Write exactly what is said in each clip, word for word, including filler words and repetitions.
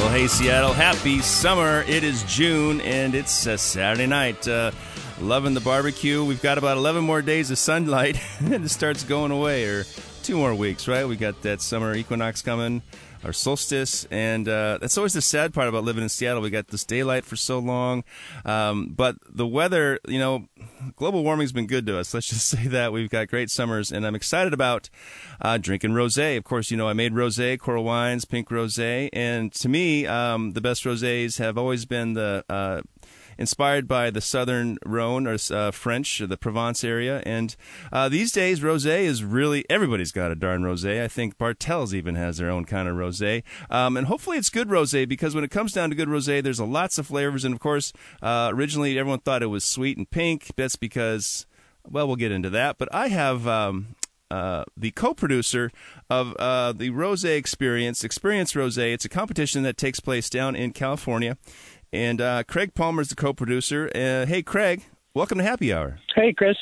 Well, hey, Seattle, happy summer. It is June, and it's a Saturday night. Uh, Loving the barbecue. We've got about eleven more days of sunlight, and it starts going away, or two more weeks, right? We got that summer equinox coming, our solstice, and uh, that's always the sad part about living in Seattle. We got this daylight for so long, um, but the weather, you know, global warming's been good to us. Let's just say that. We've got great summers, and I'm excited about uh, drinking rosé. Of course, you know, I made rosé, Coral Wines, pink rosé, and to me, um, the best rosés have always been the... Uh, inspired by the southern Rhone, or uh, French, or the Provence area. And uh, these days, rosé is really, everybody's got a darn rosé. I think Bartels even has their own kind of rosé. Um, and hopefully it's good rosé, because when it comes down to good rosé, there's lots of flavors. And, of course, uh, originally everyone thought it was sweet and pink. That's because, well, we'll get into that. But I have... Um, Uh, the co-producer of uh, the Rosé Experience, Experience Rosé. It's a competition that takes place down in California. And uh, Craig Palmer is the co-producer. Uh, hey, Craig, welcome to Happy Hour. Hey, Chris.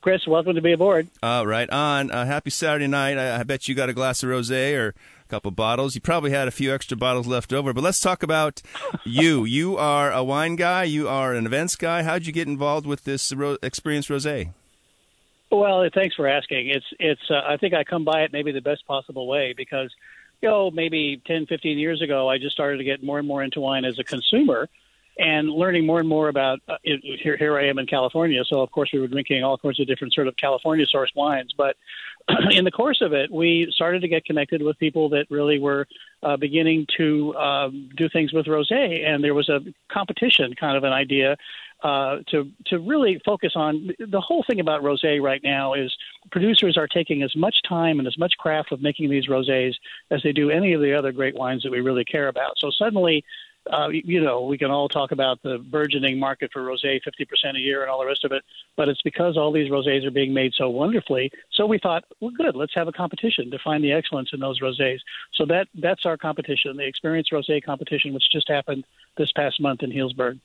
Chris, welcome to be aboard. Uh, right on. Uh, happy Saturday night. I, I bet you got a glass of rosé or a couple bottles. You probably had a few extra bottles left over. But let's talk about you. You are a wine guy. You are an events guy. How'd you get involved with this ro- Experience Rosé? Well, thanks for asking. It's it's. Uh, I think I come by it maybe the best possible way, because, you know, maybe ten, fifteen years ago, I just started to get more and more into wine as a consumer and learning more and more about uh, it, here, here I am in California. So, of course, we were drinking all sorts of different sort of California-sourced wines. But in the course of it, we started to get connected with people that really were uh, beginning to uh, do things with rosé. And there was a competition, kind of an idea, Uh, to to really focus on the whole thing about rosé right now is producers are taking as much time and as much craft of making these rosés as they do any of the other great wines that we really care about. So suddenly, uh, you know, we can all talk about the burgeoning market for rosé, fifty percent a year and all the rest of it, but it's because all these rosés are being made so wonderfully. So we thought, well, good, let's have a competition to find the excellence in those rosés. So that that's our competition, the Experience Rosé competition, which just happened this past month in Healdsburg.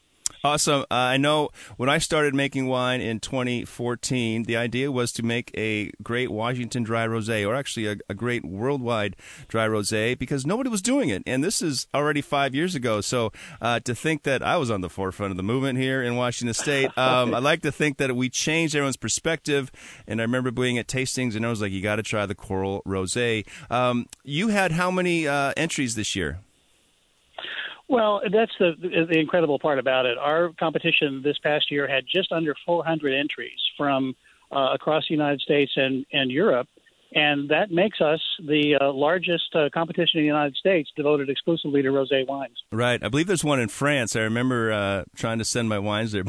Awesome. Uh, I know when I started making wine in twenty fourteen, the idea was to make a great Washington dry rosé, or actually a, a great worldwide dry rosé, because nobody was doing it. And this is already five years ago. So uh, to think that I was on the forefront of the movement here in Washington State, um, I like to think that we changed everyone's perspective. And I remember being at tastings, and I was like, you got to try the Coral Rosé. Um, you had how many uh, entries this year? Well, that's the the incredible part about it. Our competition this past year had just under four hundred entries from uh, across the United States and, and Europe, and that makes us the uh, largest uh, competition in the United States devoted exclusively to rosé wines. Right. I believe there's one in France. I remember uh, trying to send my wines there.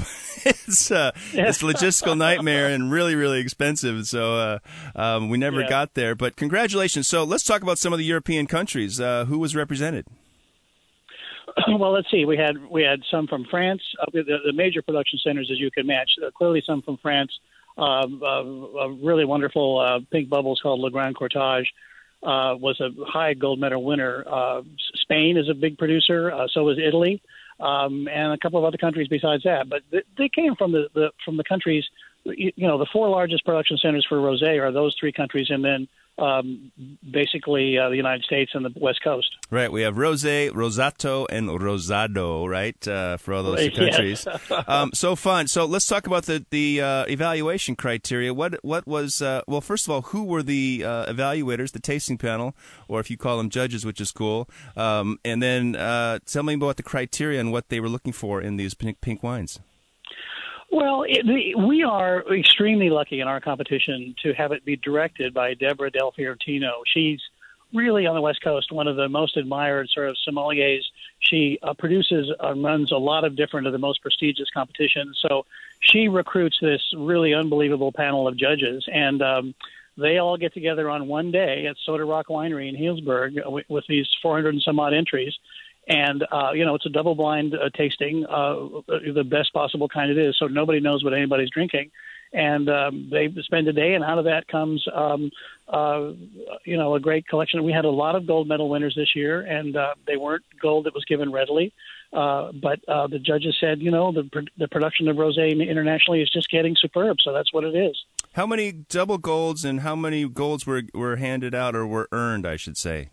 it's, uh, it's a logistical nightmare and really, really expensive, so uh, um, we never yeah. got there. But congratulations. So let's talk about some of the European countries. Uh, who was represented? Well, let's see. We had we had some from France. Uh, the, the major production centers, as you can match, uh, clearly some from France. Uh, uh, a really wonderful uh, pink bubbles called Le Grand Courtage uh, was a high gold medal winner. Uh, Spain is a big producer. Uh, so is Italy, um, and a couple of other countries besides that. But th- they came from the, the from the countries. You, you know, the four largest production centers for rosé are those three countries, and then. Um, basically, uh, the United States and the West Coast. Right. We have Rosé, Rosato, and Rosado, right, uh, for all those countries. Yes. um, so fun. So let's talk about the, the uh, evaluation criteria. What what was, uh, well, first of all, who were the uh, evaluators, the tasting panel, or if you call them judges, which is cool. Um, and then uh, tell me about the criteria and what they were looking for in these pink, pink wines. Well, it, the, we are extremely lucky in our competition to have it be directed by Deborah Del Fiorentino. She's really on the West Coast, one of the most admired sort of sommeliers. She uh, produces and uh, runs a lot of different of the most prestigious competitions. So she recruits this really unbelievable panel of judges, and um, they all get together on one day at Soda Rock Winery in Healdsburg with, with these four hundred and some odd entries. And, uh, you know, it's a double-blind uh, tasting, uh, the best possible kind it is, so nobody knows what anybody's drinking. And um, they spend a day, and out of that comes, um, uh, you know, a great collection. We had a lot of gold medal winners this year, and uh, they weren't gold that was given readily. Uh, but uh, the judges said, you know, the, the production of rosé internationally is just getting superb, so that's what it is. How many double golds and how many golds were, were handed out or were earned, I should say?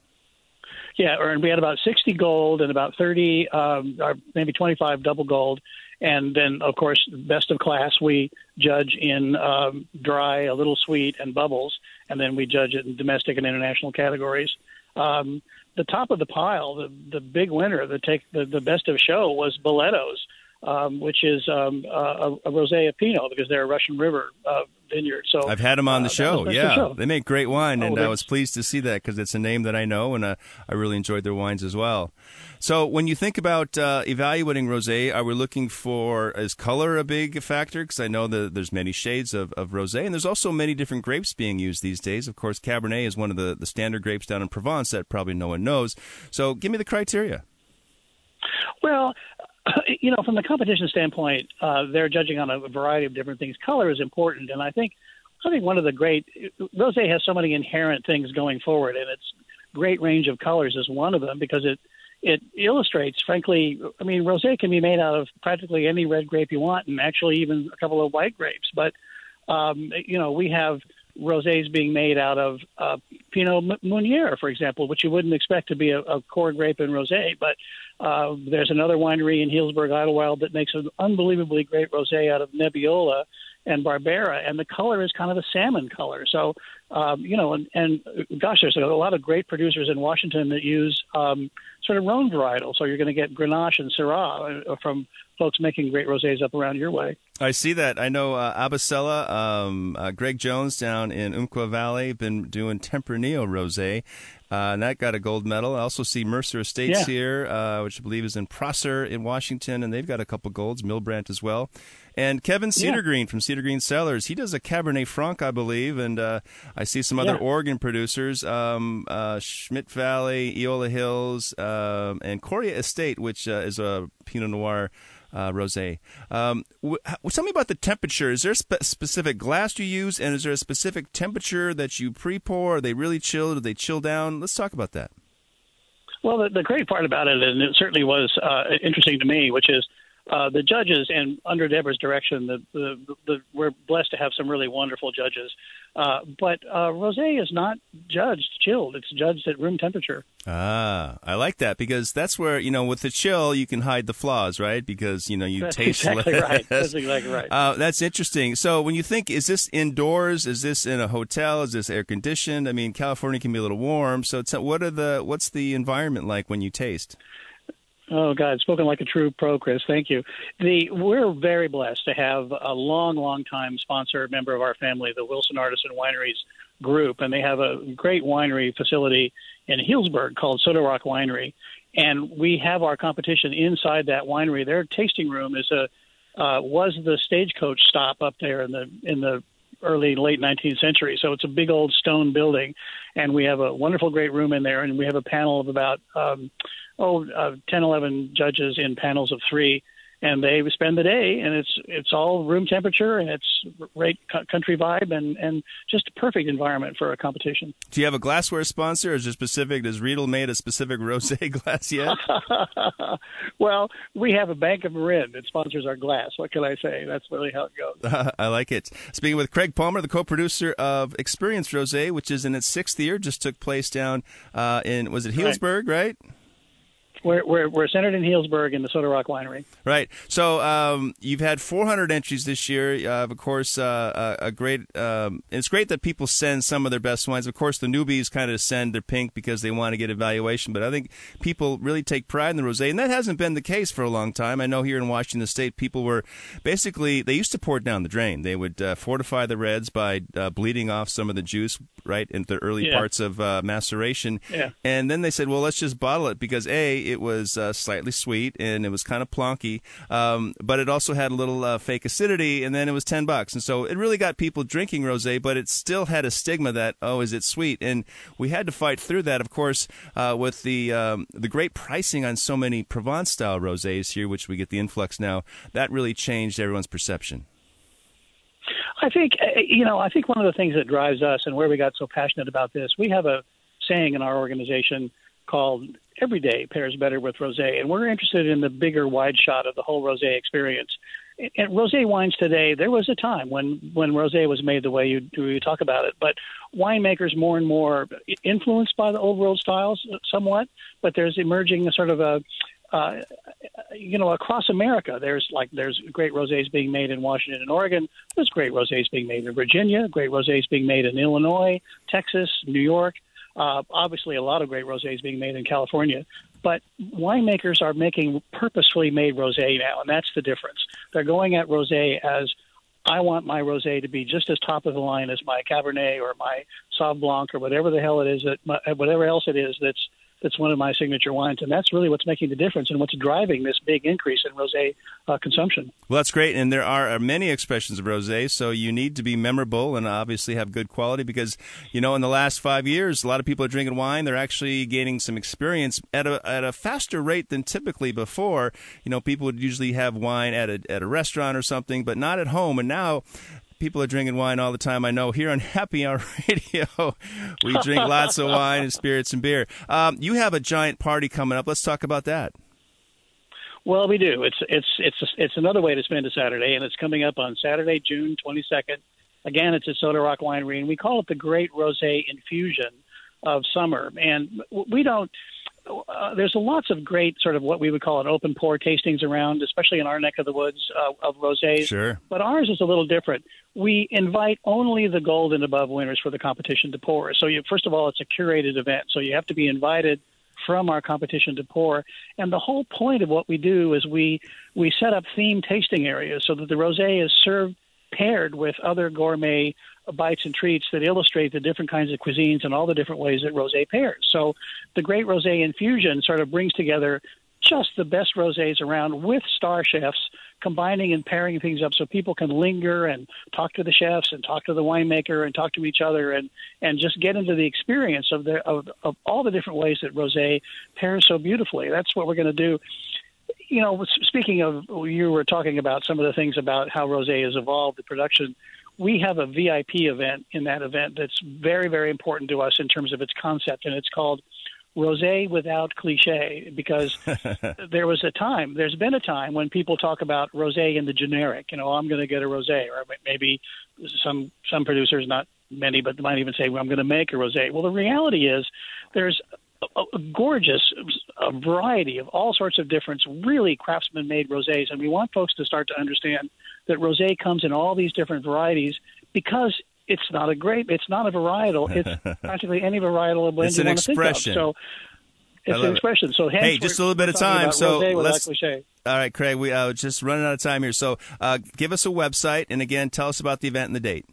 Yeah, earned. We had about sixty gold and about thirty, um, or maybe twenty-five double gold. And then, of course, best of class, we judge in um, dry, a little sweet, and bubbles. And then we judge it in domestic and international categories. Um, the top of the pile, the, the big winner, the, take, the, the best of show was Bolettos, um, which is um, a, a Rosé of Pinot because they're a Russian River uh, vineyard. So I've had them on the uh, show. The yeah, show. They make great wine, oh, and I was pleased to see that because it's a name that I know, and uh, I really enjoyed their wines as well. So when you think about uh, evaluating rosé, are we looking for, is color a big factor? Because I know that there's many shades of, of rosé, and there's also many different grapes being used these days. Of course, Cabernet is one of the, the standard grapes down in Provence that probably no one knows. So give me the criteria. Well, you know, from the competition standpoint, uh, they're judging on a variety of different things. Color is important, and I think I think one of the great – rosé has so many inherent things going forward, and its great range of colors is one of them because it – it illustrates, frankly, I mean, rosé can be made out of practically any red grape you want and actually even a couple of white grapes. But, um, you know, we have rosés being made out of uh, Pinot Meunier, for example, which you wouldn't expect to be a, a core grape in rosé. But uh, there's another winery in Healdsburg, Idlewild, that makes an unbelievably great rosé out of Nebbiolo and Barbera, and the color is kind of a salmon color. So, um, you know, and, and gosh, there's a lot of great producers in Washington that use um, sort of Rhone varietal. So you're going to get Grenache and Syrah from folks making great rosés up around your way. I see that. I know uh, Abacela, um, uh, Greg Jones down in Umpqua Valley, been doing Tempranillo rosé, uh, and that got a gold medal. I also see Mercer Estates yeah. here, uh, which I believe is in Prosser in Washington, and they've got a couple golds, Milbrandt as well. And Kevin Cedargreen yeah. from Cedargreen Cellars, he does a Cabernet Franc, I believe, and uh, I see some other yeah. Oregon producers, um, uh, Schmidt Valley, Eola Hills, um, and Coria Estate, which uh, is a Pinot Noir Uh, rosé. Um, w- tell me about the temperature. Is there a spe- specific glass you use, and is there a specific temperature that you pre-pour? Are they really chilled? Do they chill down? Let's talk about that. Well, the, the great part about it, and it certainly was uh, interesting to me, which is uh, the judges, and under Deborah's direction, the, the, the, we're blessed to have some really wonderful judges. Uh, but uh, rosé is not judged chilled. It's judged at room temperature. Ah, I like that because that's where, you know, with the chill, you can hide the flaws, right? Because, you know, you that's taste exactly less. Right. That's exactly right. Uh, that's interesting. So when you think, is this indoors? Is this in a hotel? Is this air conditioned? I mean, California can be a little warm. So t- what are the what's the environment like when you taste? Oh, God, spoken like a true pro, Chris. Thank you. The We're very blessed to have a long, long-time sponsor, member of our family, the Wilson Artisan Wineries Group, and they have a great winery facility in Healdsburg called Soda Rock Winery, and we have our competition inside that winery. Their tasting room is a uh, was the stagecoach stop up there in the in the early late nineteenth century. So it's a big old stone building, and we have a wonderful great room in there, and we have a panel of about um, oh uh, ten, eleven judges in panels of three. And they spend the day, and it's it's all room temperature, and it's great country vibe, and, and just a perfect environment for a competition. Do you have a glassware sponsor? Or is there specific? Has Riedel made a specific rosé glass yet? Well, we have a Bank of Marin that sponsors our glass. What can I say? That's really how it goes. Uh, I like it. Speaking with Craig Palmer, the co-producer of Experience Rosé, which is in its sixth year, just took place down uh, in, was it Healdsburg, right? right? We're, we're, we're centered in Healdsburg in the Soda Rock Winery. Right. So um, you've had four hundred entries this year. Uh, of course, uh, a, a great. Um, it's great that people send some of their best wines. Of course, the newbies kind of send their pink because they want to get evaluation. But I think people really take pride in the rosé, and that hasn't been the case for a long time. I know here in Washington State, people were basically they used to pour it down the drain. They would uh, fortify the reds by uh, bleeding off some of the juice right in the early yeah. parts of uh, maceration, yeah. and then they said, well, let's just bottle it because a body. It was uh, slightly sweet, and it was kind of plonky, um, but it also had a little uh, fake acidity, and then it was ten bucks. And so it really got people drinking rosé, but it still had a stigma that, oh, is it sweet? And we had to fight through that, of course, uh, with the um, the great pricing on so many Provence-style rosés here, which we get the influx now. That really changed everyone's perception. I think, you know, I think one of the things that drives us and where we got so passionate about this, we have a saying in our organization called "Every Day Pairs Better with Rosé," and we're interested in the bigger wide shot of the whole rosé experience. And rosé wines today, there was a time when, when rosé was made the way you, you talk about it, but winemakers more and more influenced by the old world styles somewhat, but there's emerging sort of a Uh, you know, across America, there's like there's great rosés being made in Washington and Oregon. There's great rosés being made in Virginia. Great rosés being made in Illinois, Texas, New York. Uh, obviously, a lot of great rosés being made in California. But winemakers are making purposefully made rosé now, and that's the difference. They're going at rosé as, I want my rosé to be just as top of the line as my Cabernet or my Sauv Blanc or whatever the hell it is that my, whatever else it is that's. That's one of my signature wines, and that's really what's making the difference and what's driving this big increase in rosé uh, consumption. Well, that's great, and there are many expressions of rosé, so you need to be memorable and obviously have good quality because, you know, in the last five years, a lot of people are drinking wine. They're actually gaining some experience at a, at a faster rate than typically before. You know, people would usually have wine at a, at a restaurant or something, but not at home, and now people are drinking wine all the time. I know here on Happy Hour Radio, we drink lots of wine and spirits and beer. Um, you have a giant party coming up. Let's talk about that. Well, we do. It's it's it's it's another way to spend a Saturday, and it's coming up on Saturday, June twenty-second. Again, it's at Soda Rock Winery, and we call it the Great Rosé Infusion of Summer. And we don't uh, – there's lots of great sort of what we would call an open pour tastings around, especially in our neck of the woods uh, of rosés. Sure. But ours is a little different. We invite only the gold and above winners for the competition to pour. So, you, first of all, it's a curated event, so you have to be invited from our competition to pour. And the whole point of what we do is we we set up themed tasting areas so that the rosé is served paired with other gourmet bites and treats that illustrate the different kinds of cuisines and all the different ways that rosé pairs. So the Great Rosé Infusion sort of brings together just the best rosés around with star chefs, combining and pairing things up so people can linger and talk to the chefs and talk to the winemaker and talk to each other and, and just get into the experience of, the, of, of all the different ways that rosé pairs so beautifully. That's what we're going to do. You know, speaking of, you were talking about some of the things about how rosé has evolved, the production. We have a V I P event in that event that's very, very important to us in terms of its concept, and it's called Rosé Without Cliché, because there was a time, there's been a time when people talk about rosé in the generic, you know, I'm going to get a rosé, or maybe some some producers, not many, but might even say, well, I'm going to make a rosé. Well, the reality is there's a, a gorgeous a variety of all sorts of different, really craftsman-made rosés, and we want folks to start to understand that rosé comes in all these different varieties because it's not a grape. It's not a varietal. It's practically any varietal blend you want to think of. So it's an expression. It. So hence, hey, just a little bit of time. So let's. All right, Craig. We uh, just running out of time here. So uh, give us a website, and again, tell us about the event and the date.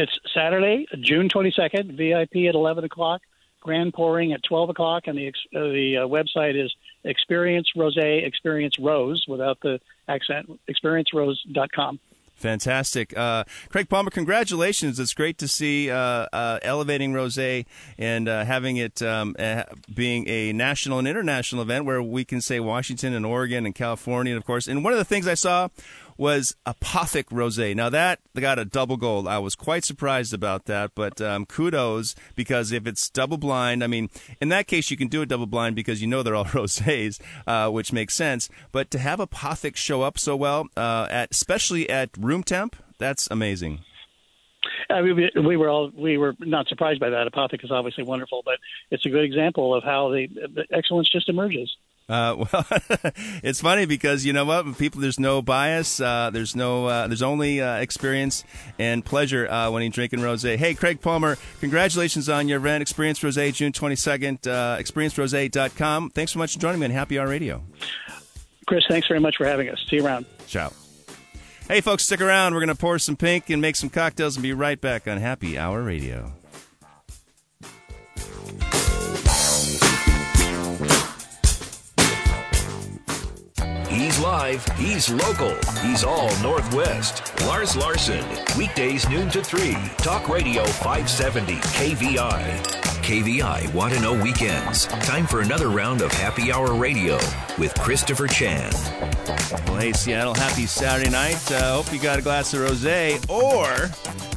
It's Saturday, June twenty-second. V I P at eleven o'clock. Grand pouring at twelve o'clock, and the uh, the uh, website is Experience Rosé, Experience Rose without the accent. experience rose dot com. Fantastic. Uh, Craig Palmer, congratulations. It's great to see uh, uh, elevating rosé and uh, having it um, uh, being a national and international event where we can say Washington and Oregon and California, and of course. And one of the things I saw was Apothic Rosé. Now, that got a double gold. I was quite surprised about that, but um, kudos, because if it's double-blind, I mean, in that case, you can do a double-blind because you know they're all rosés, uh, which makes sense. But to have Apothic show up so well, uh, at, especially at room temp, that's amazing. I mean, we were all we were not surprised by that. Apothic is obviously wonderful, but it's a good example of how the, the excellence just emerges. Uh, well, it's funny because, you know what, people, there's no bias, uh, there's no, uh, there's only uh, experience and pleasure uh, when you're drinking rosé. Hey, Craig Palmer, congratulations on your event, Experience Rosé, June twenty-second, uh, experience rosé dot com. Thanks so much for joining me on Happy Hour Radio. Chris, thanks very much for having us. See you around. Ciao. Hey, folks, stick around. We're going to pour some pink and make some cocktails and be right back on Happy Hour Radio. He's live, he's local, he's all Northwest. Lars Larson, weekdays noon to three, Talk Radio five seventy K V I. K V I Want to Know Weekends. Time for another round of Happy Hour Radio with Christopher Chan. Well, hey, Seattle, happy Saturday night. Uh, hope you got a glass of rosé or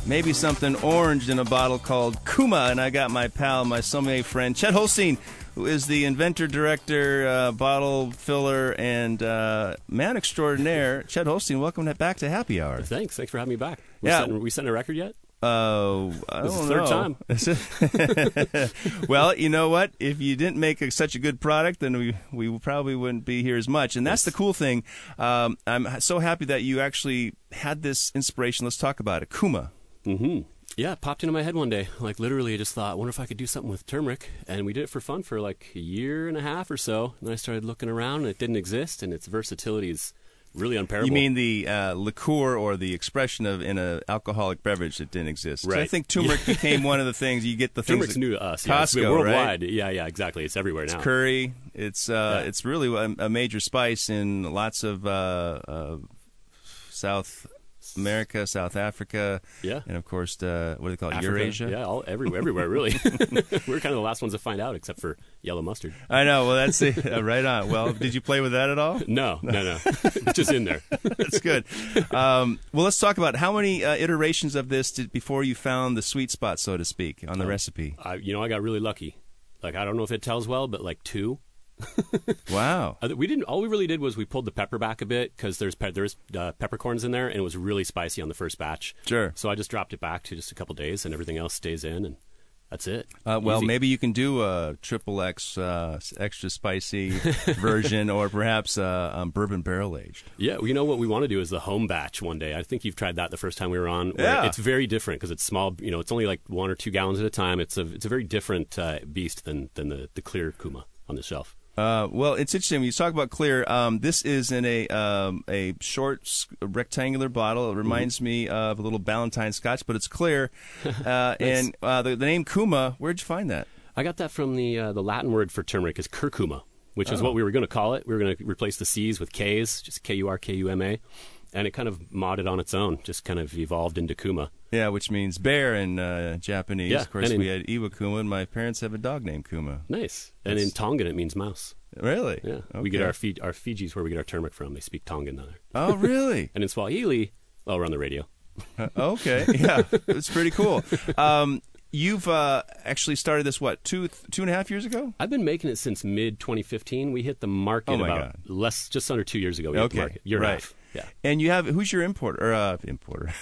maybe something orange in a bottle called Kuma. And I got my pal, my sommelier friend, Chet Holstein, who is the inventor, director, uh, bottle filler, and uh, man extraordinaire. Chet Holstein, welcome back to Happy Hour. Thanks. Thanks for having me back. We yeah. Setting, we setting a record yet? Uh, I this don't know. This is the third time. Well, you know what? If you didn't make a, such a good product, then we we probably wouldn't be here as much. And that's the cool thing. Um, I'm so happy that you actually had this inspiration. Let's talk about it. Kuma. Mm-hmm. Yeah, it popped into my head one day. Like, literally, I just thought, I wonder if I could do something with turmeric. And we did it for fun for like a year and a half or so. And then I started looking around, and it didn't exist, and its versatility is really unparalleled. You mean the uh, liqueur or the expression of in an alcoholic beverage that didn't exist? Right. So I think turmeric yeah. became one of the things you get the things. Turmeric's new to us. Costco, yeah, worldwide. Right? Yeah, yeah, exactly. It's everywhere now. It's curry. It's uh, yeah. it's really a, a major spice in lots of uh, uh, South America, South Africa, yeah, and of course, uh, what do they call it, Africa, Eurasia? Yeah, all, everywhere, everywhere, really. We're kind of the last ones to find out, except for yellow mustard. I know. Well, that's it. Uh, right on. Well, did you play with that at all? No, no, no. It's just in there. That's good. Um, well, let's talk about how many uh, iterations of this did before you found the sweet spot, so to speak, on the um, recipe. I, you know, I got really lucky. Like, I don't know if it tells well, but like two. Wow. We didn't. All we really did was we pulled the pepper back a bit because there's pe- there's uh, peppercorns in there, and it was really spicy on the first batch. Sure. So I just dropped it back to just a couple days, and everything else stays in, and that's it. Uh, well, easy. Maybe you can do a triple X uh, extra spicy version, or perhaps uh, um, bourbon barrel aged. Yeah, well, you know what we want to do is the home batch one day. I think you've tried that the first time we were on. Yeah. It's very different because it's small. You know, it's only like one or two gallons at a time. It's a it's a very different uh, beast than than the, the clear Kuma on the shelf. Uh, well, it's interesting. When you talk about clear, um, this is in a um, a short rectangular bottle. It reminds mm-hmm. me of a little Ballantine Scotch, but it's clear. Uh, nice. And uh, the, the name Kuma, where'd you find that? I got that from the uh, the Latin word for turmeric is curcuma, which oh. is what we were going to call it. We were going to replace the C's with K's, just K U R K U M A. And it kind of modded on its own, just kind of evolved into Kuma. Yeah, which means bear in uh, Japanese. Yeah, of course, in, we had Iwakuma, and my parents have a dog named Kuma. Nice. And it's, in Tongan, it means mouse. Really? Yeah. Okay. We get our Fiji, our Fiji's where we get our turmeric from. They speak Tongan down there. Oh, really? And in Swahili, well, we're on the radio. Uh, okay. Yeah. It's pretty cool. Um, you've uh, actually started this, what, two, two and a half years ago? I've been making it since mid twenty fifteen. We hit the market oh about God. less, just under two years ago. We okay. hit the market. Year right. and a half. Yeah. And you have, who's your importer? Or, uh, importer.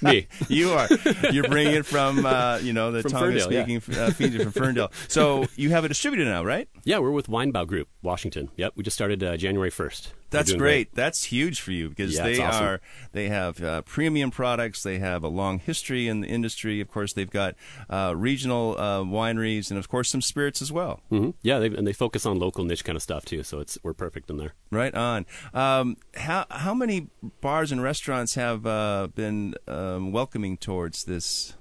Me. You are. You're bringing it from, uh, you know, the Tongan-speaking yeah. uh, Fiji from Ferndale. So you have a distributor now, right? Yeah, we're with Weinbau Group, Washington. Yep, we just started uh, January first. That's great. great. That's huge for you because yeah, they awesome. are they have uh, premium products. They have a long history in the industry. Of course, they've got uh, regional uh, wineries and, of course, some spirits as well. Mm-hmm. Yeah, they, and they focus on local niche kind of stuff too. So it's we're perfect in there. Right on. Um, how how many bars and restaurants have uh, been um, welcoming towards this?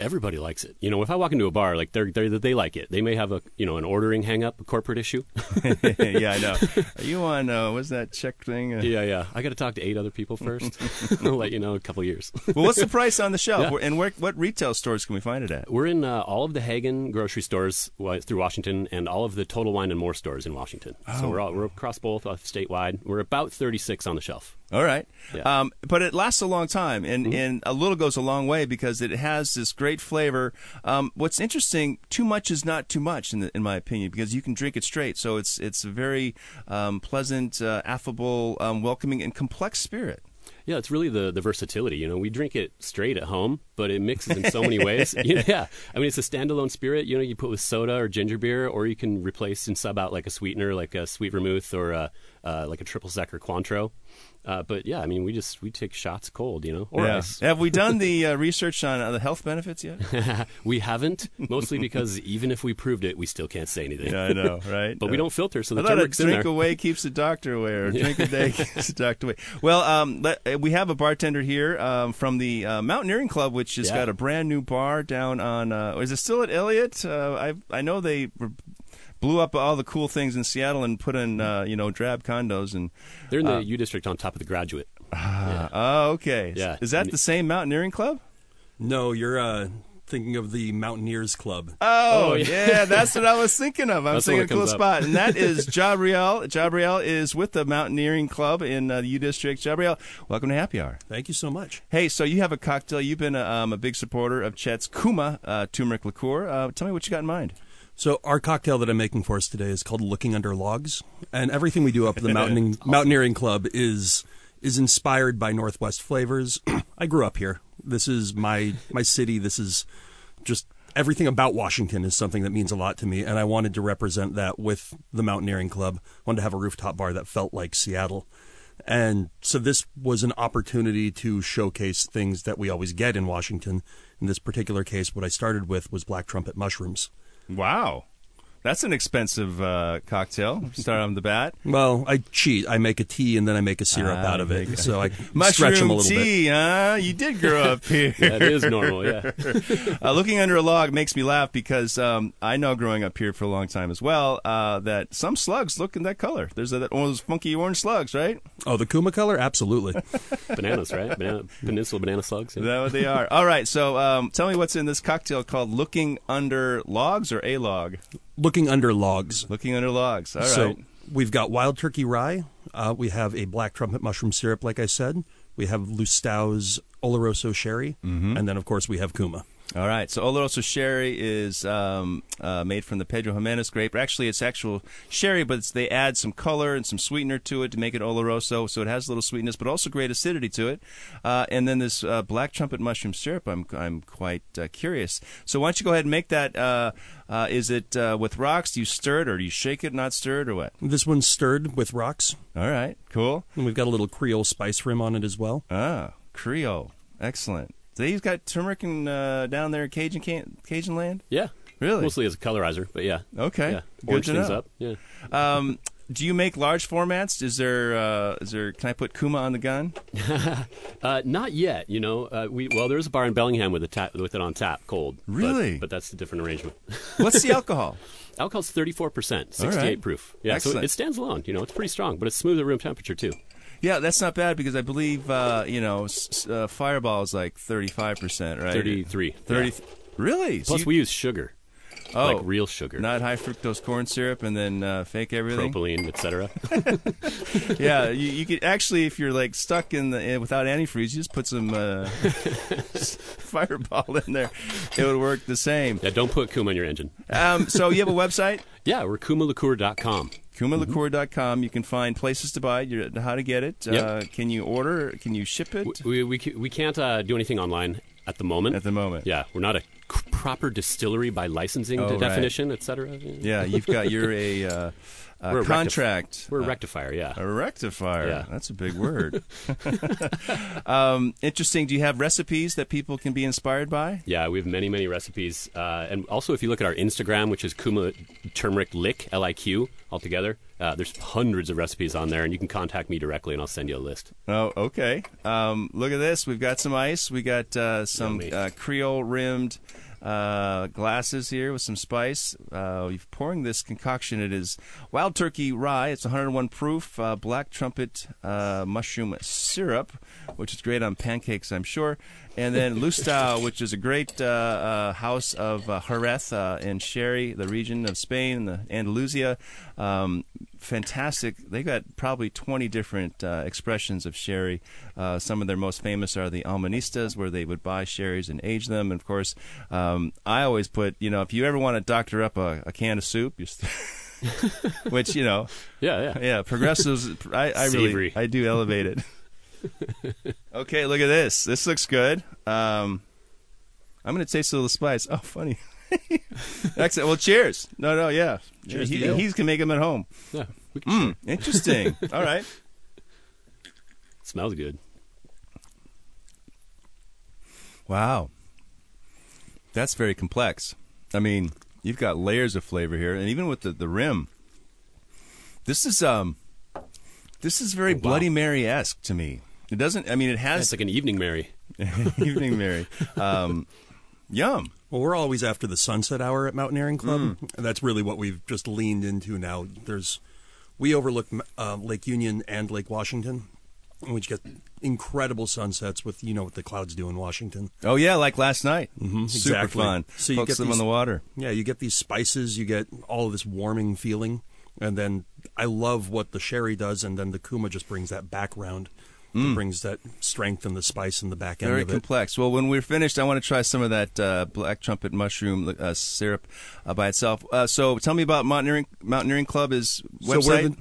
Everybody likes it. You know, if I walk into a bar, like they they like it. They may have a you know an ordering hang up, a corporate issue. Yeah, I know. Are you on uh, what's that check thing? Uh, yeah, yeah. I got to talk to eight other people first. I'll let you know in a couple of years. Well, what's the price on the shelf? Yeah. And where, what retail stores can we find it at? We're in uh, all of the Hagen grocery stores through Washington, and all of the Total Wine and More stores in Washington. Oh. So we're all, we're across both uh, statewide. We're about thirty-six on the shelf. All right. Yeah. Um, but it lasts a long time, and, mm-hmm. and a little goes a long way because it has this great flavor. Um, what's interesting, too much is not too much, in, the, in my opinion, because you can drink it straight. So it's it's a very um, pleasant, uh, affable, um, welcoming, and complex spirit. Yeah, it's really the, the versatility. You know, we drink it straight at home, but it mixes in so many ways. Yeah. I mean, it's a standalone spirit. You know, you put with soda or ginger beer, or you can replace and sub out like a sweetener, like a sweet vermouth or a, uh, like a triple sec or Cointreau. Uh, but yeah, I mean, we just we take shots cold, you know. Or yeah. ice. Have we done the uh, research on uh, the health benefits yet? We haven't, mostly because even if we proved it, we still can't say anything. Yeah, I know, right? But no. we don't filter, so the turmeric's in there. Drink away keeps the doctor away, or drink a day keeps the doctor away. Well, um, let, we have a bartender here um, from the uh, Mountaineering Club, which has yeah. got a brand new bar down on. Uh, is it still at Elliott? Uh, I I know they. Were blew up all the cool things in Seattle and put in uh, you know drab condos. And they're in the uh, U District on top of the Graduate. Ah, yeah. uh, okay. Yeah. Is that the same Mountaineering Club? No, you're uh, thinking of the Mountaineers Club. Oh, oh yeah. yeah, that's what I was thinking of. I'm that's thinking a cool spot. And that is Jabriel. Jabriel is with the Mountaineering Club in uh, the U District. Jabriel, welcome to Happy Hour. Thank you so much. Hey, so you have a cocktail. You've been a, um, a big supporter of Chet's Kuma uh, turmeric liqueur. Uh, tell me what you got in mind. So our cocktail that I'm making for us today is called Looking Under Logs. And everything we do up at the Mountaineering, awesome. Mountaineering Club is... is inspired by Northwest flavors. I grew up here. This is my my city. This is just everything about Washington is something that means a lot to me, and I wanted to represent that with the Mountaineering Club. I wanted to have a rooftop bar that felt like Seattle. And so this was an opportunity to showcase things that we always get in Washington. In this particular case, what I started with was black trumpet mushrooms. Wow. That's an expensive uh, cocktail. Start on the bat. Well, I cheat. I make a tea and then I make a syrup ah, out of it. So I stretch them a little tea, bit. Mushroom tea, huh? You did grow up here. That is normal, yeah. uh, looking under a log makes me laugh because um, I know growing up here for a long time as well uh, that some slugs look in that color. There's a, that one of those funky orange slugs, right? Oh, the Kuma color? Absolutely. Bananas, right? Banana, peninsula banana slugs. Yeah. That's what they are. All right, so um, tell me what's in this cocktail called Looking Under Logs or A Log? Looking Under Logs. Looking Under Logs. All right. So we've got Wild Turkey rye. Uh, we have a black trumpet mushroom syrup, like I said. We have Lustau's Oloroso sherry. Mm-hmm. And then, of course, we have Kuma. All right. So Oloroso sherry is um, uh, made from the Pedro Jimenez grape. Actually, it's actual sherry, but it's, they add some color and some sweetener to it to make it Oloroso. So it has a little sweetness, but also great acidity to it. Uh, and then this uh, black trumpet mushroom syrup, I'm I'm quite uh, curious. So why don't you go ahead and make that... Uh, Uh, is it uh, with rocks? Do you stir it, or do you shake it, not stir it, or what? This one's stirred with rocks. All right, cool. And we've got a little Creole spice rim on it as well. Ah, Creole. Excellent. So he's got turmeric in, uh, down there in Cajun, can- Cajun land? Yeah. Really? Mostly as a colorizer, but yeah. Okay. Yeah. Orange things know. Up. Yeah. Um, do you make large formats? Is there, uh, is there? Can I put Kuma on the gun? uh, not yet. You know, uh, we well, there's a bar in Bellingham with a tap, with it on tap, cold. Really? But, but that's a different arrangement. What's the alcohol? Alcohol's thirty-four percent, sixty-eight right. proof. Yeah, excellent. So it, it stands alone. You know, it's pretty strong, but it's smooth at room temperature too. Yeah, that's not bad because I believe uh, you know s- uh, Fireball is like thirty-five percent, right? Thirty-three. Thirty. Yeah. Really? Plus, so you... we use sugar. Oh, like real sugar. Not high fructose corn syrup and then uh, fake everything. Propylene, et cetera. Yeah, you, you could actually, if you're like stuck in the in, without antifreeze, you just put some uh, Fireball in there. It would work the same. Yeah, don't put Kuma in your engine. Um, so you have a website? Yeah, we're kuma liqueur dot com. kuma liqueur dot com. You can find places to buy it, how to get it. Yep. Uh, can you order? Can you ship it? We we, we, we can't uh, do anything online at the moment. At the moment. Yeah, we're not a proper distillery by licensing oh, to definition, right. et cetera. Yeah, you've got you're a, uh, a, We're a contract. Rectif- We're a rectifier, yeah. A rectifier. Yeah. That's a big word. um, interesting. Do you have recipes that people can be inspired by? Yeah, we have many, many recipes. Uh, and also, if you look at our Instagram, which is Kuma Turmeric Lick, L I Q, altogether, uh, there's hundreds of recipes on there, and you can contact me directly, and I'll send you a list. Oh, okay. Um, look at this. We've got some ice. We got uh, some uh, Creole-rimmed uh, glasses here with some spice. Uh, you're pouring this concoction. It is Wild Turkey rye. It's one oh one proof, uh, black trumpet uh, mushroom syrup, which is great on pancakes, I'm sure. And then Lustau, which is a great uh, uh, house of uh, Jerez uh, and Sherry, the region of Spain, the Andalusia. Um, fantastic. They got probably twenty different uh, expressions of sherry. Uh, some of their most famous are the almanistas, where they would buy sherries and age them. And, of course, um, I always put, you know, if you ever want to doctor up a, a can of soup, you st- which, you know. Yeah, yeah. Yeah, progressives, I, I really, I do elevate it. Okay, look at this. This looks good. Um, I'm going to taste a little spice. Oh, funny. Excellent. Well, cheers. No, no, yeah. Cheers. He, he, he's can make them at home. Yeah. Mm, interesting. All right. It smells good. Wow. That's very complex. I mean, you've got layers of flavor here, and even with the, the rim, this is um, this is very oh, wow. Bloody Mary-esque to me. It doesn't. I mean, it has. Yeah, it's like an evening Mary. Evening Mary. Um, yum. Well, we're always after the sunset hour at Mountaineering Club. Mm. And that's really what we've just leaned into now. There's, we overlook uh, Lake Union and Lake Washington, which get incredible sunsets with, you know, what the clouds do in Washington. Oh, yeah, like last night. Mm-hmm. Super exactly. fun. So you Folks get live these, on the water. Yeah, you get these spices, you get all of this warming feeling. And then I love what the sherry does, and then the Kuma just brings that background. Mm. It brings that strength and the spice in the back end Very of it. Very complex. Well, when we're finished, I want to try some of that uh, black trumpet mushroom uh, syrup uh, by itself. Uh, so tell me about Mountaineering Mountaineering Club is website. So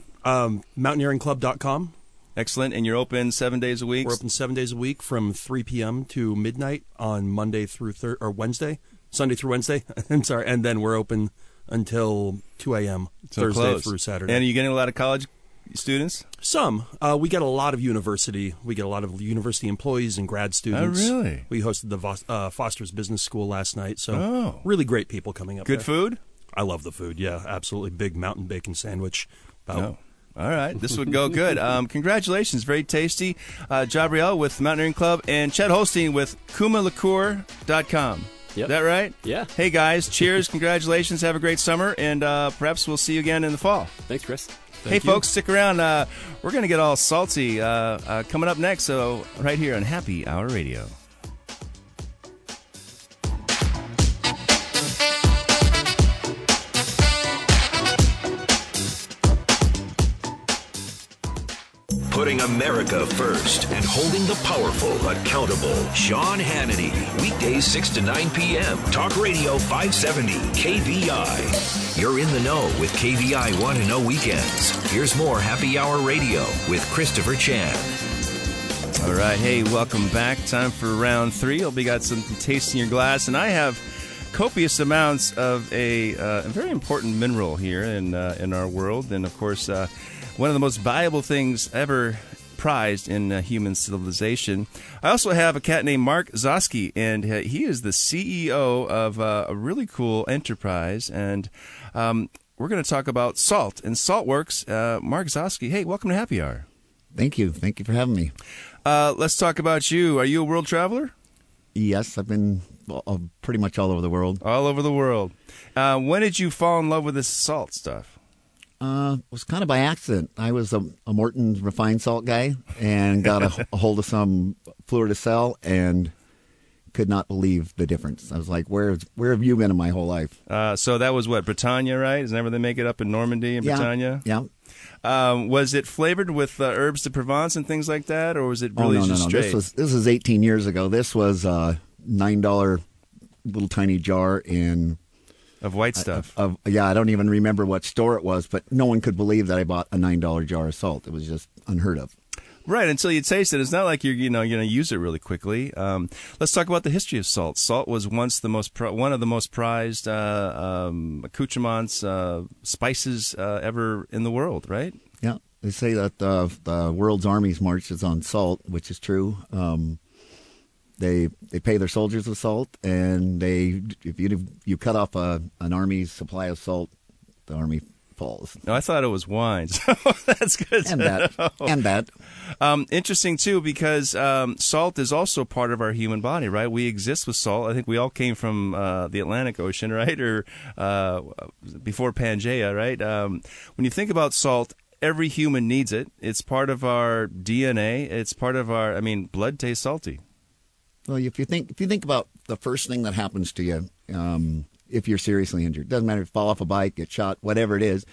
um, mountaineering club dot com. Excellent. And you're open seven days a week? We're open seven days a week from three p.m. to midnight on Monday through thir- or Wednesday, Sunday through Wednesday. I'm sorry. And then we're open until two a.m. So Thursday close. through Saturday. And are you getting a lot of college students? Some. Uh, we get a lot of university. We get a lot of university employees and grad students. Oh, really? We hosted the Vos- uh, Foster's Business School last night. So oh. really great people coming up. Good there. Food? I love the food. Yeah, absolutely. Big mountain bacon sandwich. About no. All right. This would go good. Um, congratulations. Very tasty. Uh, Jabriel with Mountaineering Club and Chet Holstein with kuma liqueur dot com. Yep. Is that right? Yeah. Hey, guys. Cheers. Congratulations. Have a great summer. And uh, perhaps we'll see you again in the fall. Thanks, Chris. Thank hey, you. Folks. Stick around. Uh, we're going to get all salty uh, uh, coming up next. So right here on Happy Hour Radio. Putting America first and holding the powerful accountable. Sean Hannity, weekdays six to nine p.m. Talk Radio five seventy, K V I. You're in the know with K V I Want to Know Weekends. Here's more Happy Hour Radio with Christopher Chan. All right, hey, welcome back. Time for round three. I'll be got some taste in your glass, and I have copious amounts of a, uh, a very important mineral here in uh, in our world, and of course. Uh, One of the most valuable things ever prized in uh, human civilization. I also have a cat named Mark Zoske, and he is the C E O of uh, a really cool enterprise. And um, we're going to talk about salt and SaltWorks. Uh, Mark Zoske, hey, welcome to Happy Hour. Thank you. Thank you for having me. Uh, let's talk about you. Are you a world traveler? Yes, I've been pretty much all over the world. All over the world. Uh, when did you fall in love with this salt stuff? Uh, it was kind of by accident. I was a, a Morton refined salt guy and got a, a hold of some Fleur de Sel and could not believe the difference. I was like, where, where have you been in my whole life? Uh, so that was what, Bretagne, right? Isn't that where they make it up in Normandy and yeah, Bretagne? Yeah. Um, was it flavored with uh, herbs de Provence and things like that, or was it really oh, no, just no, no. straight? This was, this was eighteen years ago. This was a nine dollar little tiny jar in... Of white stuff. I, of, yeah, I don't even remember what store it was, but no one could believe that I bought a nine dollar jar of salt. It was just unheard of. Right, until you taste it. It's not like you're, you know, you're going to use it really quickly. Um, let's talk about the history of salt. Salt was once the most pro- one of the most prized uh, um, accoutrements, uh, spices uh, ever in the world, right? Yeah, they say that uh, the world's armies marches on salt, which is true. Um They they pay their soldiers with salt, and they if you you cut off a, an army's supply of salt, the army falls. No, I thought it was wine, so that's good. And that, know. and that, um, interesting too, because um, salt is also part of our human body, right? We exist with salt. I think we all came from uh, the Atlantic Ocean, right, or uh, before Pangea, right? Um, when you think about salt. Every human needs it. It's part of our D N A. It's part of our. I mean, blood tastes salty. Well, if you think if you think about the first thing that happens to you, um, if you're seriously injured, doesn't matter if you fall off a bike, get shot, whatever it is,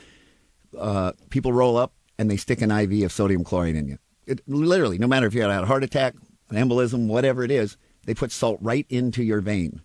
uh, people roll up and they stick an I V of sodium chloride in you. It, literally, no matter if you had a heart attack, an embolism, whatever it is, they put salt right into your vein,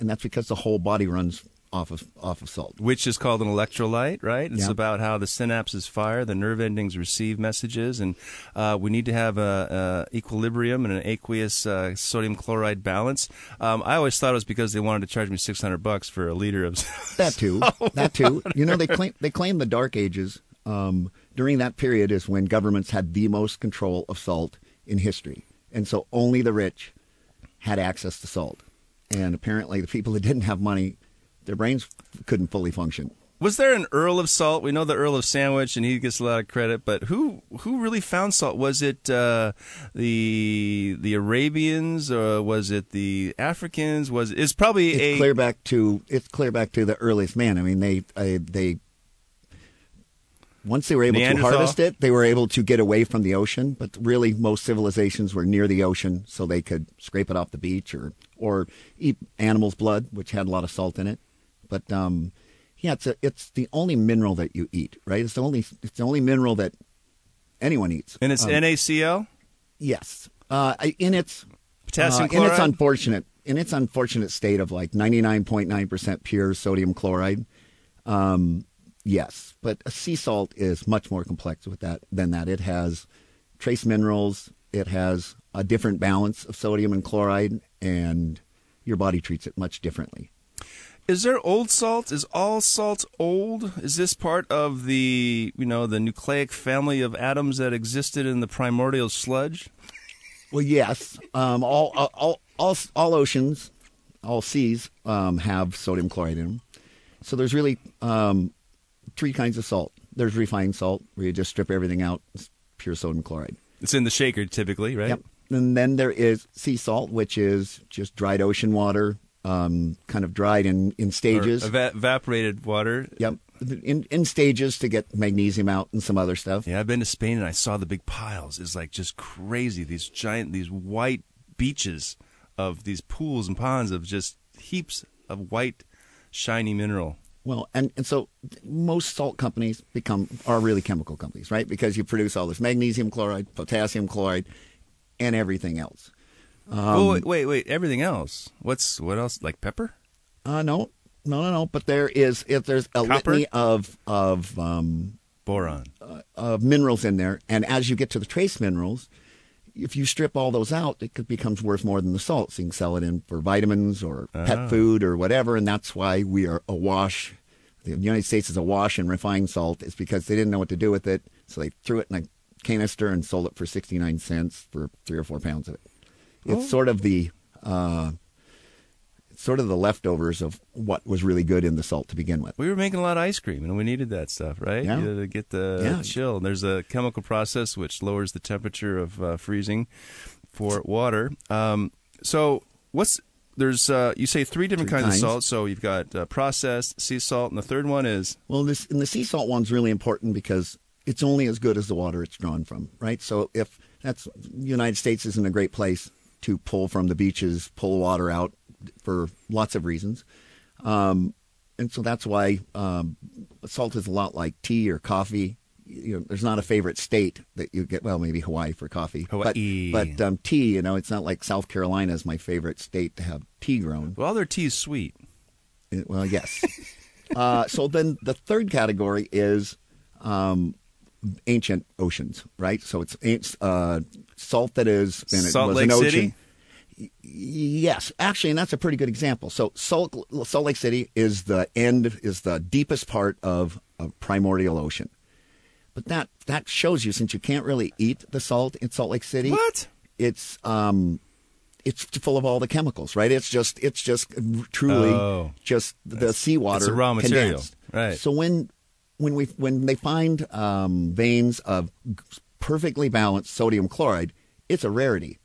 and that's because the whole body runs off of off of salt, which is called an electrolyte, right? It's yeah. about how the synapses fire, the nerve endings receive messages, and uh, we need to have a, a equilibrium and an aqueous uh, sodium chloride balance. Um, I always thought it was because they wanted to charge me six hundred bucks for a liter of that too. That too. You know, they claim they claim the Dark Ages. Um, during that period is when governments had the most control of salt in history, and so only the rich had access to salt, and apparently the people that didn't have money. Their brains couldn't fully function. Was there an Earl of Salt? We know the Earl of Sandwich, and he gets a lot of credit. But who who really found salt? Was it uh, the the Arabians, or was it the Africans? Was it's probably it's a clear back to it's clear back to the earliest man. I mean, they I, they once they were able to harvest it, they were able to get away from the ocean. But really, most civilizations were near the ocean, so they could scrape it off the beach or or eat animals' blood, which had a lot of salt in it. But um, yeah, it's a, it's the only mineral that you eat, right? It's the only it's the only mineral that anyone eats, and it's um, NaCl. Yes, uh, in its potassium uh, chloride. In its unfortunate in its unfortunate state of like ninety nine point nine percent pure sodium chloride. Um, yes, but a sea salt is much more complex with that than that. It has trace minerals. It has a different balance of sodium and chloride, and your body treats it much differently. Is there old salt? Is all salt old? Is this part of the, you know, the nucleic family of atoms that existed in the primordial sludge? Well, yes. Um, all, all, all, all oceans, all seas um, have sodium chloride in them. So there's really um, three kinds of salt. There's refined salt, where you just strip everything out. It's pure sodium chloride. It's in the shaker typically, right? Yep. And then there is sea salt, which is just dried ocean water. Um, kind of dried in, in stages. Or eva- evaporated water. Yep. In, in stages to get magnesium out and some other stuff. Yeah, I've been to Spain and I saw the big piles. It's like just crazy. These giant, these white beaches of these pools and ponds of just heaps of white, shiny mineral. Well, and, and so most salt companies become are really chemical companies, right? Because you produce all this magnesium chloride, potassium chloride, and everything else. Um, oh wait, wait, wait! Everything else. What's what else? Like pepper? Uh, no, no, no, no. But there is if there's a Copper? litany of of um, boron uh, of minerals in there, and as you get to the trace minerals, if you strip all those out, it becomes worth more than the salt. So you can sell it in for vitamins or oh. pet food or whatever, and that's why we are awash. The United States is awash in refined salt. It's because they didn't know what to do with it, so they threw it in a canister and sold it for sixty nine cents for three or four pounds of it. It's oh. sort of the uh, sort of the leftovers of what was really good in the salt to begin with. We were making a lot of ice cream, and we needed that stuff, right? Yeah. To get the yeah. chill. There's a chemical process which lowers the temperature of uh, freezing for water. Um, so what's there's uh, you say three different three kinds, kinds of salt. So you've got uh, processed sea salt, and the third one is well, this and the sea salt one's really important because it's only as good as the water it's drawn from, right? So if that's the United States isn't a great place to pull from the beaches, pull water out for lots of reasons. Um, and so that's why um, salt is a lot like tea or coffee. You know, there's not a favorite state that you get. Well, maybe Hawaii for coffee. Hawaii. But, but um, tea, you know, it's not like South Carolina is my favorite state to have tea grown. Well, their tea is sweet. It, well, yes. uh, so then the third category is um, ancient oceans, right? So it's it's uh, salt that is and it Salt was Lake an ocean. City? Yes, actually, and that's a pretty good example. So Salt, Salt Lake City is the end, is the deepest part of a primordial ocean. But that that shows you, since you can't really eat the salt in Salt Lake City, what it's um, it's full of all the chemicals, right? It's just it's just truly oh, just the seawater. It's a raw material, condensed. Right? So when when we when they find um, veins of perfectly balanced sodium chloride, it's a rarity.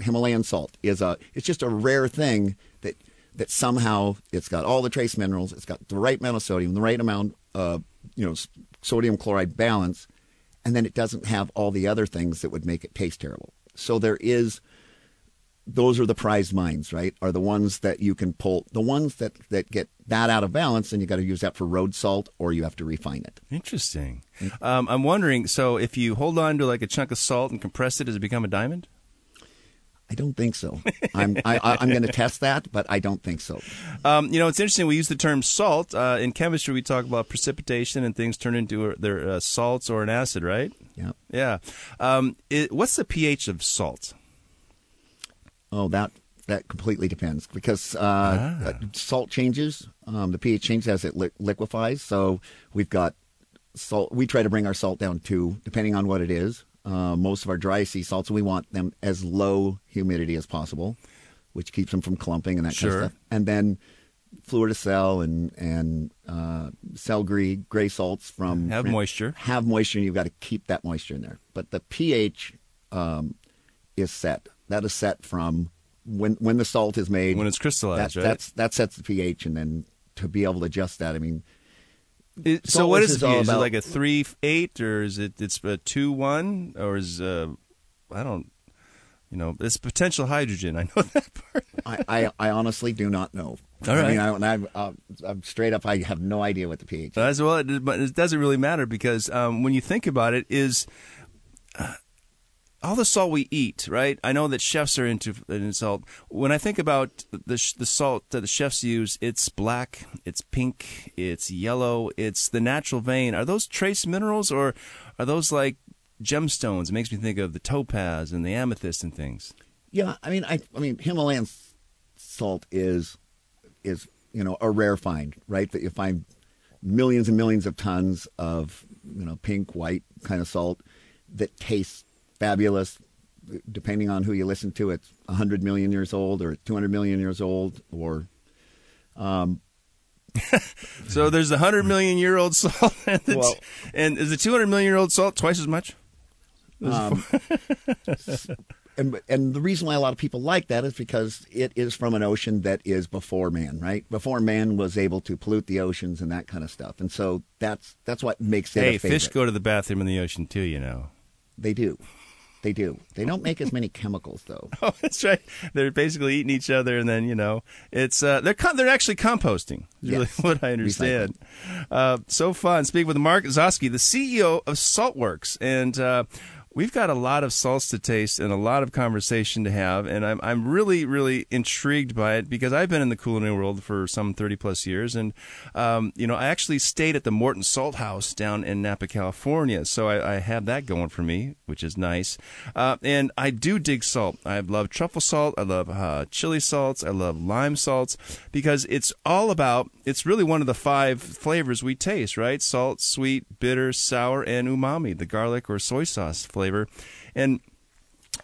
Himalayan salt is a it's just a rare thing that that somehow it's got all the trace minerals, it's got the right amount of sodium, the right amount of you know sodium chloride balance, and then it doesn't have all the other things that would make it taste terrible. So there is those are the prized mines, right? Are the ones that you can pull, the ones that, that get that out of balance, and you got to use that for road salt, or you have to refine it. Interesting. Um, I'm wondering, so if you hold on to like a chunk of salt and compress it, does it become a diamond? I don't think so. I'm I, I'm going to test that, but I don't think so. Um, you know, it's interesting. We use the term salt uh, in chemistry. We talk about precipitation and things turn into their uh, salts or an acid, right? Yeah. Yeah. Um, it, what's the pH of salt? Oh, that that completely depends because uh, ah. salt changes. Um, the pH changes as it li- liquefies. So we've got salt. We try to bring our salt down to, depending on what it is. Uh, most of our dry sea salts, we want them as low humidity as possible, which keeps them from clumping and that sure. kind of stuff. And then Fleur de Sel and and uh, Celgris gray salts from have moisture. Have moisture, and you've got to keep that moisture in there. But the pH um, is set. That is set from when when the salt is made. When it's crystallized, that, right? That's, that sets the pH, and then to be able to adjust that, I mean. It, so what is the pH? Is it like a three eight, or is it it's a two one, or is uh, I don't. You know, it's potential hydrogen. I know that part. I, I, I honestly do not know. All right. I mean, I, and I'm, uh, I'm straight up, I have no idea what the pH is. As well, it, but it doesn't really matter because um, when you think about it, is uh, all the salt we eat, right? I know that chefs are into in salt. When I think about the the salt that the chefs use, it's black, it's pink, it's yellow, it's the natural vein. Are those trace minerals, or are those like gemstones? It makes me think of the topaz and the amethyst and things. Yeah, I mean, I, I mean, Himalayan salt is is you know a rare find, right? That you find millions and millions of tons of you know pink, white kind of salt that tastes fabulous. Depending on who you listen to, it's a hundred million years old, or two hundred million years old, or. Um, so there's the hundred million year old salt, and, the well, t- and is the two hundred million year old salt twice as much? Um, and, and the reason why a lot of people like that is because it is from an ocean that is before man, right? Before man was able to pollute the oceans and that kind of stuff. And so that's that's what makes it hey, a favorite. Hey, fish go to the bathroom in the ocean too, you know. They do. They do. They don't make as many chemicals, though. Oh, that's right. They're basically eating each other, and then, you know, it's uh, they're com- they're actually composting, is yes. really what I understand. Uh, so fun. Speaking with Mark Zoske, the C E O of SaltWorks, and uh, we've got a lot of salts to taste and a lot of conversation to have, and I'm I'm really, really intrigued by it because I've been in the culinary world for some thirty plus years, and, um, you know, I actually stayed at the Morton Salt House down in Napa, California, so I, I have that going for me, which is nice. Uh, and I do dig salt. I love truffle salt. I love uh, chili salts. I love lime salts because it's all about, it's really one of the five flavors we taste, right? Salt, sweet, bitter, sour, and umami, the garlic or soy sauce flavor. Flavor. And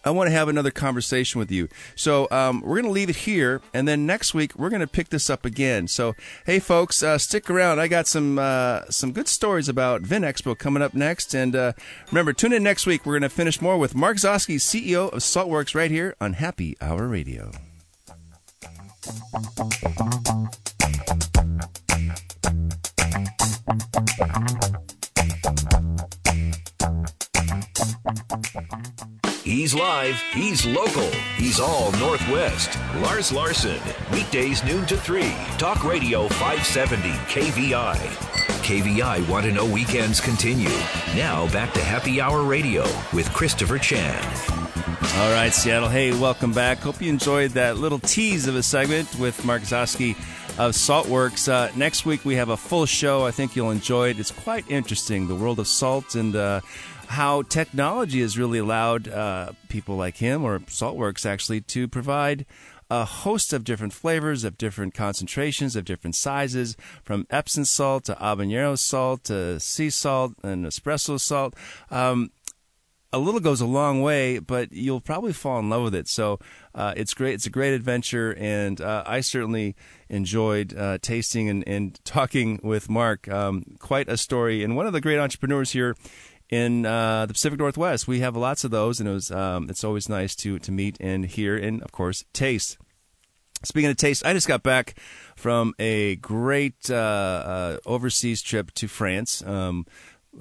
I want to have another conversation with you. So um, we're going to leave it here, and then next week we're going to pick this up again. So, hey, folks, uh, stick around. I got some uh, some good stories about Vin Expo coming up next. And uh, remember, tune in next week. We're going to finish more with Mark Zoske, C E O of SaltWorks, right here on Happy Hour Radio. He's live, he's local, he's all Northwest. Lars Larson, weekdays noon to three, Talk Radio five seventy K V I. K V I Want to Know Weekends continue. Now back to Happy Hour Radio with Christopher Chan. All right, Seattle, hey, welcome back. Hope you enjoyed that little tease of a segment with Mark Zoske of SaltWorks. Uh, next week we have a full show. I think you'll enjoy it. It's quite interesting, the world of salt and... Uh, how technology has really allowed uh, people like him or SaltWorks actually to provide a host of different flavors, of different concentrations, of different sizes, from Epsom salt to habanero salt to sea salt and espresso salt. Um, a little goes a long way, but you'll probably fall in love with it. So uh, it's great. It's a great adventure, and uh, I certainly enjoyed uh, tasting and, and talking with Mark. Um, quite a story, and one of the great entrepreneurs here in uh, the Pacific Northwest. We have lots of those, and it was, um, it's always nice to, to meet and hear and, of course, taste. Speaking of taste, I just got back from a great uh, uh, overseas trip to France, um,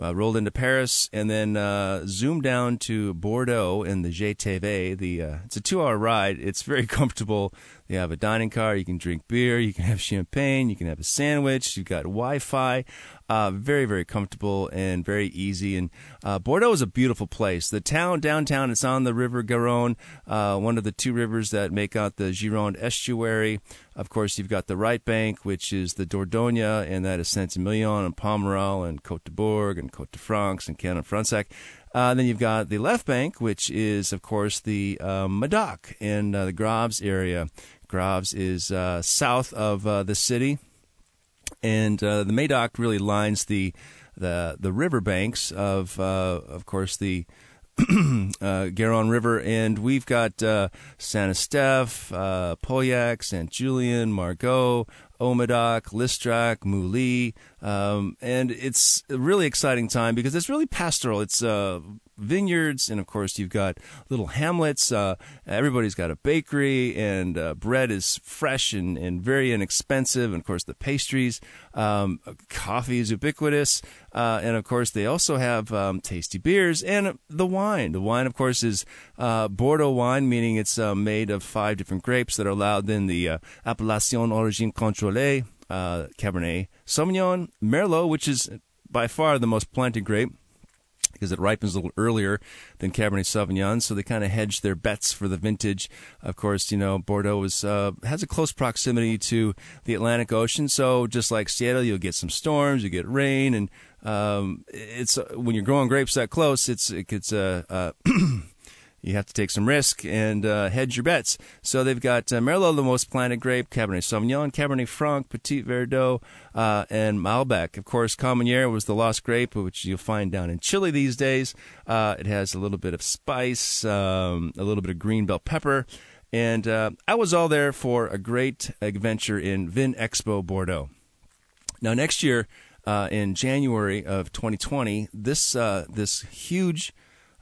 uh, rolled into Paris, and then uh, zoomed down to Bordeaux in the G T V. The, uh, it's a two-hour ride. It's very comfortable. You have a dining car. You can drink beer. You can have champagne. You can have a sandwich. You've got Wi-Fi. Uh, very, very comfortable and very easy. And uh, Bordeaux is a beautiful place. The town, downtown, it's on the river Garonne, uh, one of the two rivers that make out the Gironde estuary. Of course, you've got the right bank, which is the Dordogne, and that is Saint-Emilion and Pomerol and Côte de Bourg and Côte de France and Canon Fronsac. Uh, then you've got the left bank, which is, of course, the uh, Medoc and uh, the Graves area. Graves is uh, south of uh, the city. And uh, the Medoc really lines the the the riverbanks of uh, of course the uh, Garonne River, and we've got uh, Saint Estèphe, uh, Pauillac, Saint Julien, Margaux, Omidoc, Listrac, Mouly, um, and it's a really exciting time because it's really pastoral. It's uh, vineyards, and of course you've got little hamlets. Uh, everybody's got a bakery, and uh, bread is fresh and, and very inexpensive, and of course the pastries. Um, coffee is ubiquitous, uh, and of course they also have um, tasty beers and the wine. The wine, of course, is uh, Bordeaux wine, meaning it's uh, made of five different grapes that are allowed in the uh, Appellation Origine Contrôlée. Uh, Cabernet Sauvignon, Merlot, which is by far the most planted grape because it ripens a little earlier than Cabernet Sauvignon, so they kind of hedge their bets for the vintage. Of course, you know, Bordeaux is, uh, has a close proximity to the Atlantic Ocean, so just like Seattle, you'll get some storms, you get rain, and um, it's uh, when you're growing grapes that close, it's it gets a... Uh, uh, you have to take some risk and uh, hedge your bets. So they've got uh, Merlot, the most planted grape, Cabernet Sauvignon, Cabernet Franc, Petit Verdot, uh, and Malbec. Of course, Camembert was the lost grape, which you'll find down in Chile these days. Uh, it has a little bit of spice, um, a little bit of green bell pepper. And uh, I was all there for a great adventure in Vin Expo Bordeaux. Now, next year, uh, in January of twenty twenty, this uh, this huge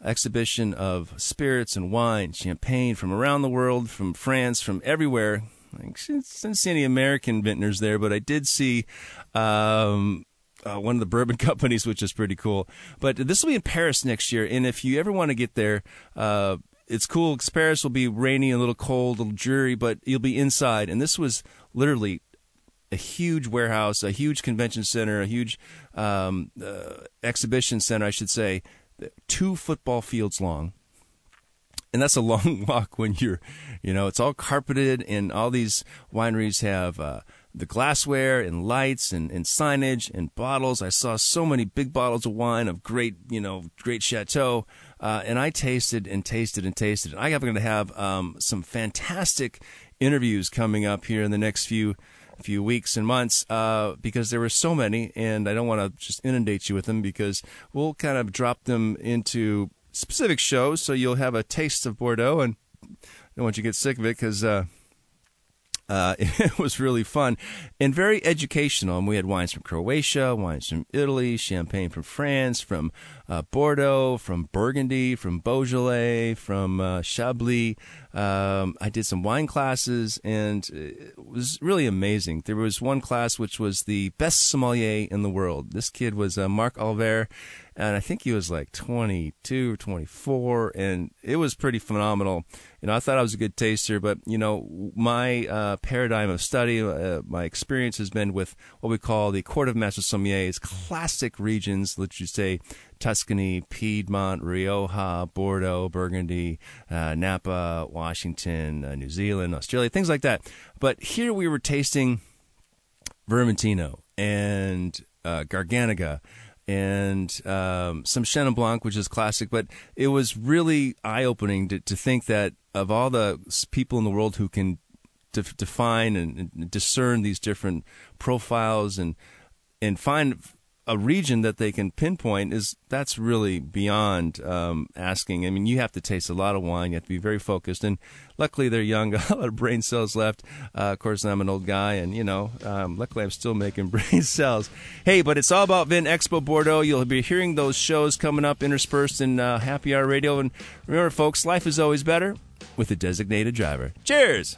exhibition of spirits and wine, champagne from around the world, from France, from everywhere. I didn't see any American vintners there, but I did see um, uh, one of the bourbon companies, which is pretty cool. But this will be in Paris next year, and if you ever want to get there, uh, it's cool. Paris will be rainy, a little cold, a little dreary, but you'll be inside. And this was literally a huge warehouse, a huge convention center, a huge um, uh, exhibition center, I should say, two football fields long. And that's a long walk when you're, you know, it's all carpeted, and all these wineries have uh, the glassware and lights and, and signage and bottles. I saw so many big bottles of wine of great, you know, great Chateau. Uh, and I tasted and tasted and tasted. And I am going to have um, some fantastic interviews coming up here in the next few few weeks and months, uh, because there were so many, and I don't want to just inundate you with them, because we'll kind of drop them into specific shows, so you'll have a taste of Bordeaux, and I don't want you to get sick of it, because uh, uh, it was really fun and very educational. And we had wines from Croatia, wines from Italy, champagne from France, from uh, Bordeaux, from Burgundy, from Beaujolais, from uh, Chablis. Um, I did some wine classes, and it was really amazing. There was one class which was the best sommelier in the world. This kid was uh, Mark Alver, and I think he was like twenty-two or twenty-four, and it was pretty phenomenal. You know, I thought I was a good taster, but, you know, my uh, paradigm of study, uh, my experience has been with what we call the Court of Master Sommeliers, classic regions, let's just say Tuscany, Piedmont, Rioja, Bordeaux, Burgundy, uh, Napa, Washington, uh, New Zealand, Australia, things like that. But here we were tasting Vermentino and uh, Garganiga and um, some Chenin Blanc, which is classic. But it was really eye-opening to, to think that of all the people in the world who can de- define and, and discern these different profiles and and find a region that they can pinpoint, is that's really beyond um, asking. I mean, you have to taste a lot of wine. You have to be very focused. And luckily, they're young. A lot of brain cells left. Uh, of course, I'm an old guy, and, you know, um, luckily I'm still making brain cells. Hey, but it's all about Vin Expo Bordeaux. You'll be hearing those shows coming up interspersed in uh, Happy Hour Radio. And remember, folks, life is always better with a designated driver. Cheers!